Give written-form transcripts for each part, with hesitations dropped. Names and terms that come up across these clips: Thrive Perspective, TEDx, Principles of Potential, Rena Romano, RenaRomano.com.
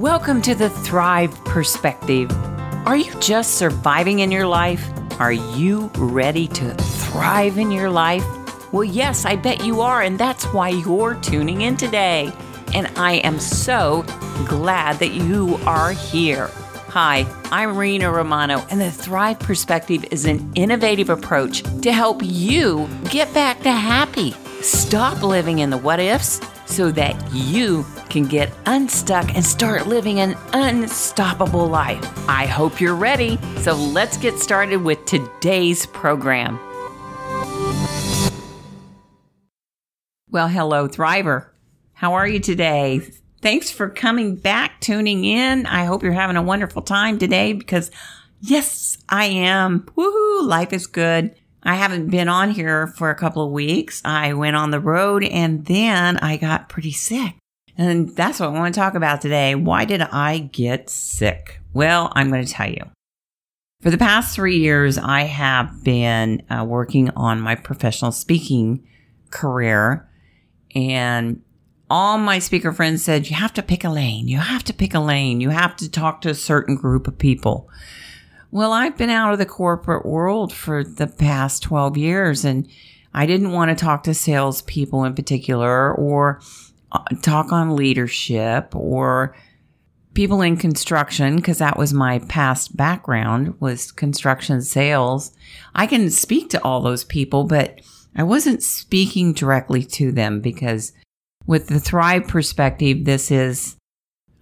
Welcome to the Thrive Perspective. Are you just surviving in your life? Are you ready to thrive in your life? Well, yes, I bet you are, and that's why you're tuning in today. And I am so glad that you are here. Hi, I'm Rena Romano, and the Thrive Perspective is an innovative approach to help you get back to happy. Stop living in the what-ifs so that you can get unstuck and start living an unstoppable life. I hope you're ready. So let's get started with today's program. Well, hello, Thriver. How are you today? Thanks for coming back, tuning in. I hope you're having a wonderful time today because, yes, I am. Woohoo! Life is good. I haven't been on here for a couple of weeks. I went on the road and then I got pretty sick. And that's what I want to talk about today. Why did I get sick? Well, I'm going to tell you. For the past 3 years, I have been working on my professional speaking career. And all my speaker friends said, you have to pick a lane. You have to pick a lane. You have to talk to a certain group of people. Well, I've been out of the corporate world for the past 12 years, and I didn't want to talk to salespeople in particular, or talk on leadership, or people in construction, because that was my past background, was construction sales. I can speak to all those people, but I wasn't speaking directly to them, because with the Thrive Perspective, this is,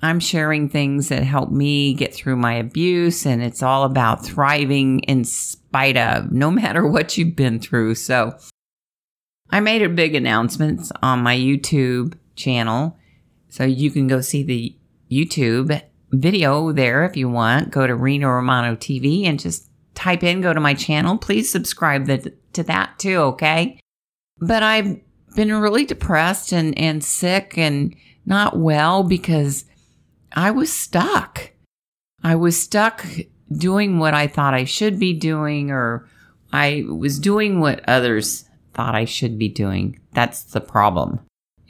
I'm sharing things that help me get through my abuse, and it's all about thriving in spite of, no matter what you've been through. So I made a big announcement on my YouTube channel, so you can go see the YouTube video there if you want. Go to Rena Romano TV and just type in, go to my channel. Please subscribe to that too, okay? But I've been really depressed and sick and not well because I was stuck. I was stuck doing what I thought I should be doing, or I was doing what others thought I should be doing. That's the problem.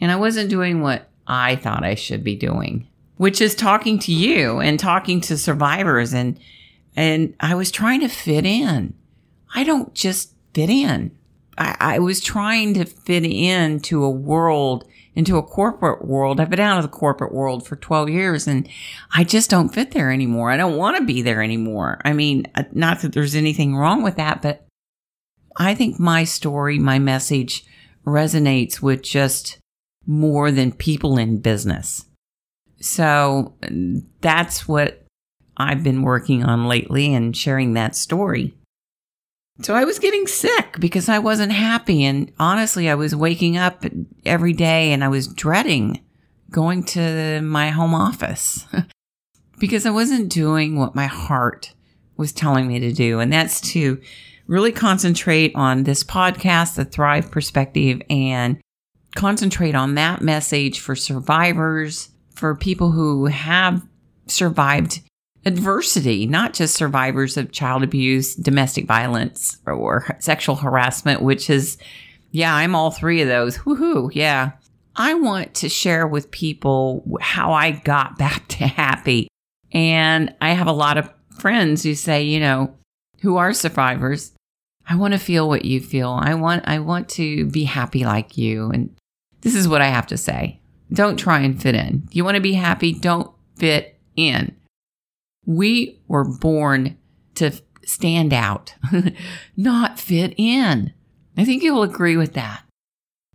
And I wasn't doing what I thought I should be doing, which is talking to you and talking to survivors. And I was trying to fit in. I don't just fit in. I was trying to fit into a world, into a corporate world. I've been out of the corporate world for 12 years and I just don't fit there anymore. I don't want to be there anymore. I mean, not that there's anything wrong with that, but I think my story, my message resonates with just more than people in business. So that's what I've been working on lately and sharing that story. So I was getting sick because I wasn't happy. And honestly, I was waking up every day and I was dreading going to my home office because I wasn't doing what my heart was telling me to do. And that's to really concentrate on this podcast, the Thrive Perspective, and concentrate on that message for survivors, for people who have survived adversity, not just survivors of child abuse, domestic violence, or sexual harassment, which is, yeah, I'm all three of those. Woohoo, yeah. I want to share with people how I got back to happy. And I have a lot of friends who say, you know, who are survivors, I want to feel what you feel. I want to be happy like you. And this is what I have to say. Don't try and fit in. You want to be happy? Don't fit in. We were born to stand out, not fit in. I think you will agree with that.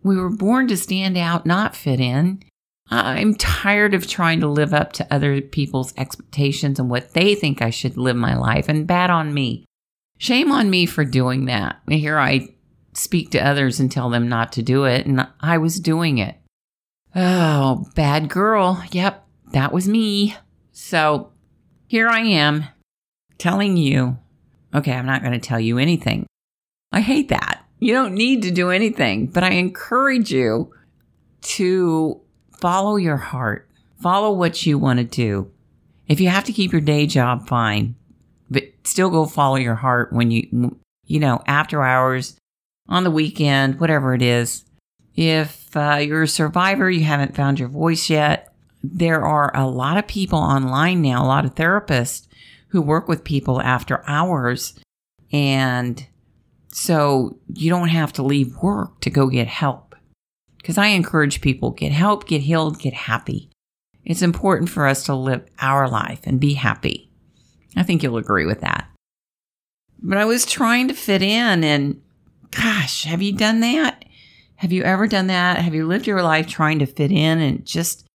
We were born to stand out, not fit in. I'm tired of trying to live up to other people's expectations and what they think I should live my life, and bad on me. Shame on me for doing that. Here I speak to others and tell them not to do it, and I was doing it. Oh, bad girl. Yep, that was me. So here I am telling you, okay, I'm not going to tell you anything. I hate that. You don't need to do anything, but I encourage you to follow your heart. Follow what you want to do. If you have to keep your day job, fine, but still go follow your heart when you know, after hours, on the weekend, whatever it is. If you're a survivor, you haven't found your voice yet, there are a lot of people online now, a lot of therapists who work with people after hours. And so you don't have to leave work to go get help. Because I encourage people, get help, get healed, get happy. It's important for us to live our life and be happy. I think you'll agree with that. But I was trying to fit in, and gosh, have you done that? Have you ever done that? Have you lived your life trying to fit in? And just,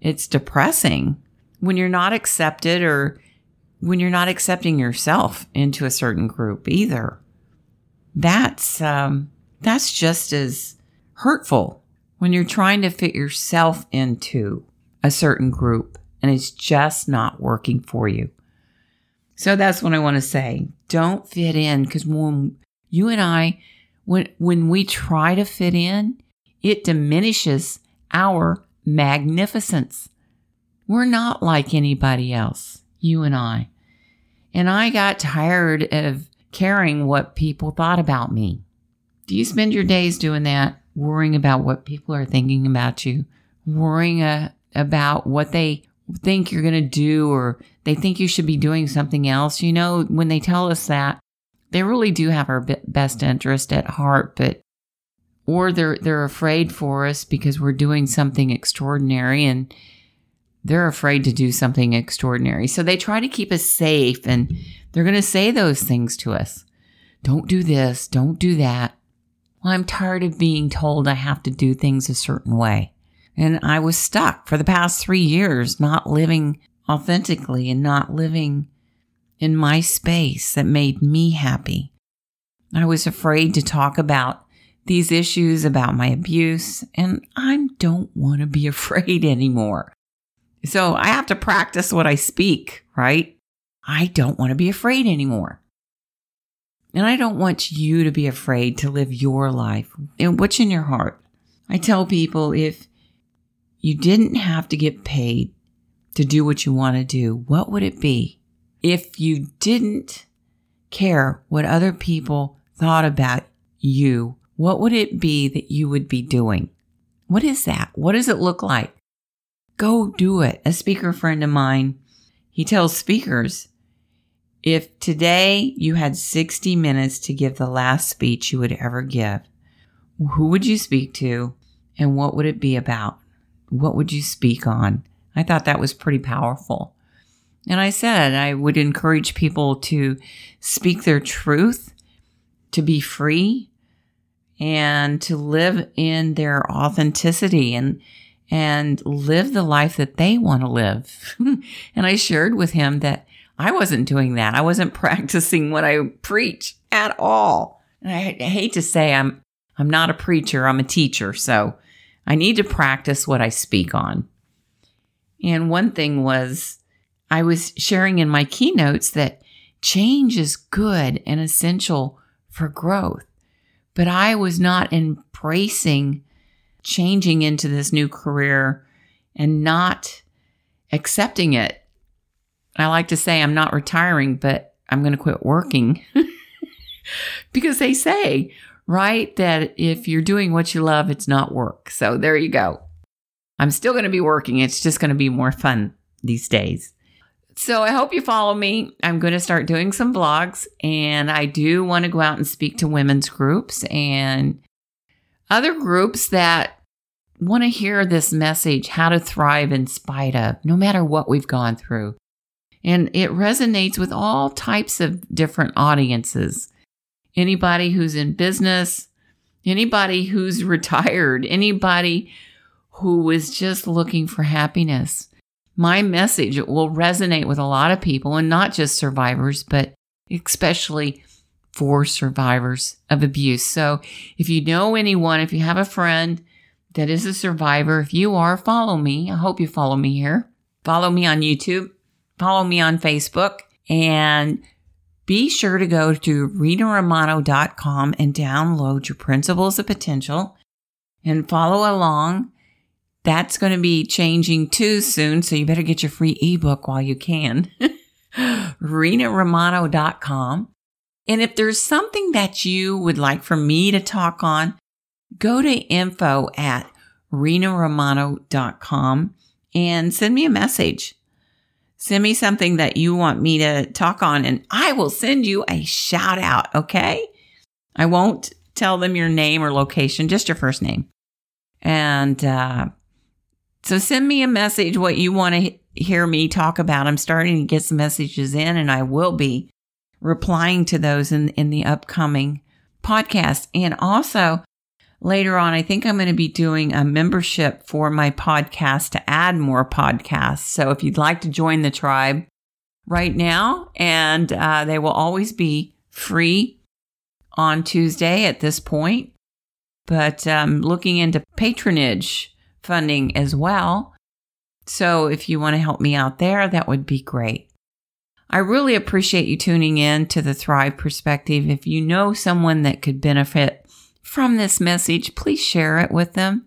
it's depressing when you're not accepted, or when you're not accepting yourself into a certain group either. That's just as hurtful when you're trying to fit yourself into a certain group and it's just not working for you. So that's what I want to say. Don't fit in, because when you and I, when we try to fit in, it diminishes our magnificence. We're not like anybody else, you and I. And I got tired of caring what people thought about me. Do you spend your days doing that, worrying about what people are thinking about you, worrying about what they think you're going to do, or they think you should be doing something else? You know, when they tell us that, they really do have our best interest at heart, but or they're afraid for us because we're doing something extraordinary, and they're afraid to do something extraordinary. So they try to keep us safe, and they're going to say those things to us. Don't do this, don't do that. Well, I'm tired of being told I have to do things a certain way. And I was stuck for the past 3 years, not living authentically and not living in my space that made me happy. I was afraid to talk about these issues, about my abuse, and I don't want to be afraid anymore. So I have to practice what I speak, right? I don't want to be afraid anymore. And I don't want you to be afraid to live your life and what's in your heart. I tell people, if you didn't have to get paid to do what you want to do, what would it be? If you didn't care what other people thought about you, what would it be that you would be doing? What is that? What does it look like? Go do it. A speaker friend of mine, he tells speakers, if today you had 60 minutes to give the last speech you would ever give, who would you speak to and what would it be about? What would you speak on? I thought that was pretty powerful. And I said I would encourage people to speak their truth, to be free, and to live in their authenticity and live the life that they want to live. And I shared with him that I wasn't doing that. I wasn't practicing what I preach at all. And I hate to say I'm not a preacher, I'm a teacher, so I need to practice what I speak on. And one thing was, I was sharing in my keynotes that change is good and essential for growth, but I was not embracing changing into this new career and not accepting it. I like to say I'm not retiring, but I'm going to quit working because they say, right, that if you're doing what you love, it's not work. So there you go. I'm still going to be working. It's just going to be more fun these days. So I hope you follow me. I'm going to start doing some blogs, and I do want to go out and speak to women's groups and other groups that want to hear this message, how to thrive in spite of, no matter what we've gone through. And it resonates with all types of different audiences. Anybody who's in business, anybody who's retired, anybody who is just looking for happiness. My message will resonate with a lot of people, and not just survivors, but especially for survivors of abuse. So if you know anyone, if you have a friend that is a survivor, if you are, follow me. I hope you follow me here. Follow me on YouTube. Follow me on Facebook. And be sure to go to RenaRomano.com and download your Principles of Potential and follow along. That's going to be changing too soon, so you better get your free ebook while you can. RenaRomano.com. And if there's something that you would like for me to talk on, go to info@RenaRomano.com and send me a message. Send me something that you want me to talk on, and I will send you a shout out, okay? I won't tell them your name or location, just your first name. And so send me a message what you want to hear me talk about. I'm starting to get some messages in, and I will be replying to those in the upcoming podcast. And also later on, I think I'm going to be doing a membership for my podcast to add more podcasts. So if you'd like to join the tribe right now, and they will always be free on Tuesday at this point, but looking into patronage funding as well. So if you want to help me out there, that would be great. I really appreciate you tuning in to the Thrive Perspective. If you know someone that could benefit from this message, please share it with them.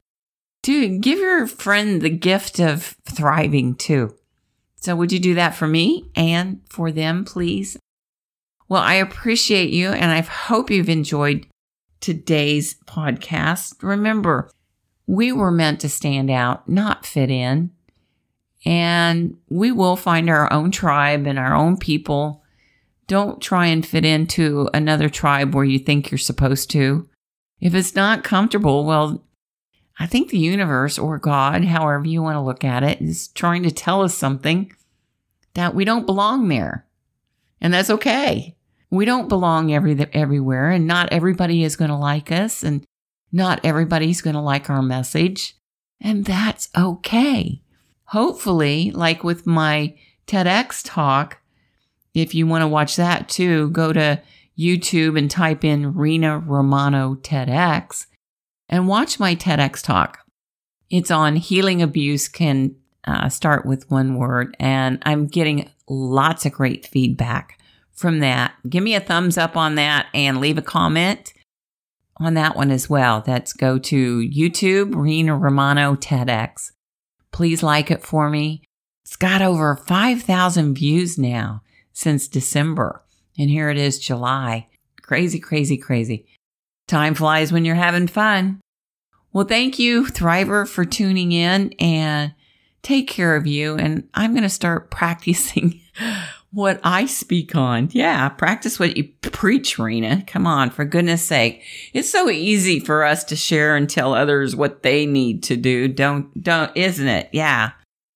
Dude, give your friend the gift of thriving too. So would you do that for me and for them, please? Well, I appreciate you, and I hope you've enjoyed today's podcast. Remember, we were meant to stand out, not fit in. And we will find our own tribe and our own people. Don't try and fit into another tribe where you think you're supposed to. If it's not comfortable, well, I think the universe or God, however you want to look at it, is trying to tell us something that we don't belong there. And that's okay. We don't belong everywhere, and not everybody is going to like us, and not everybody's going to like our message, and that's okay. Hopefully, like with my TEDx talk, if you want to watch that too, go to YouTube and type in Rena Romano TEDx and watch my TEDx talk. It's on healing abuse can start with one word, and I'm getting lots of great feedback from that. Give me a thumbs up on that and leave a comment on that one as well. That's go to YouTube, Rena Romano TEDx. Please like it for me. It's got over 5,000 views now since December. And here it is, July. Crazy, crazy, crazy. Time flies when you're having fun. Well, thank you, Thriver, for tuning in, and take care of you. And I'm going to start practicing what I speak on. Yeah, practice what you preach, Rena. Come on, for goodness sake. It's so easy for us to share and tell others what they need to do. Don't, isn't it? Yeah.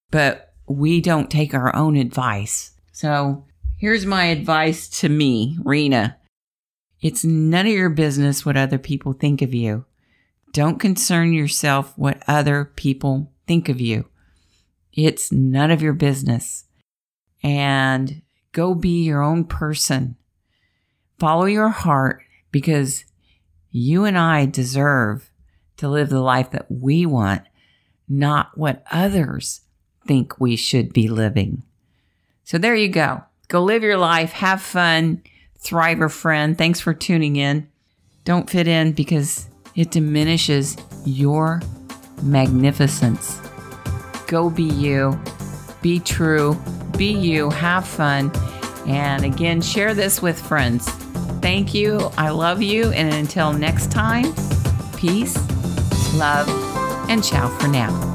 But we don't take our own advice. So here's my advice to me, Rena. It's none of your business what other people think of you. Don't concern yourself what other people think of you. It's none of your business. And go be your own person. Follow your heart, because you and I deserve to live the life that we want, not what others think we should be living. So there you go. Go live your life. Have fun. Thriver friend. Thanks for tuning in. Don't fit in, because it diminishes your magnificence. Go be you. Be true. Be you, have fun, and again, share this with friends. Thank you, I love you, and until next time, peace, love, and ciao for now.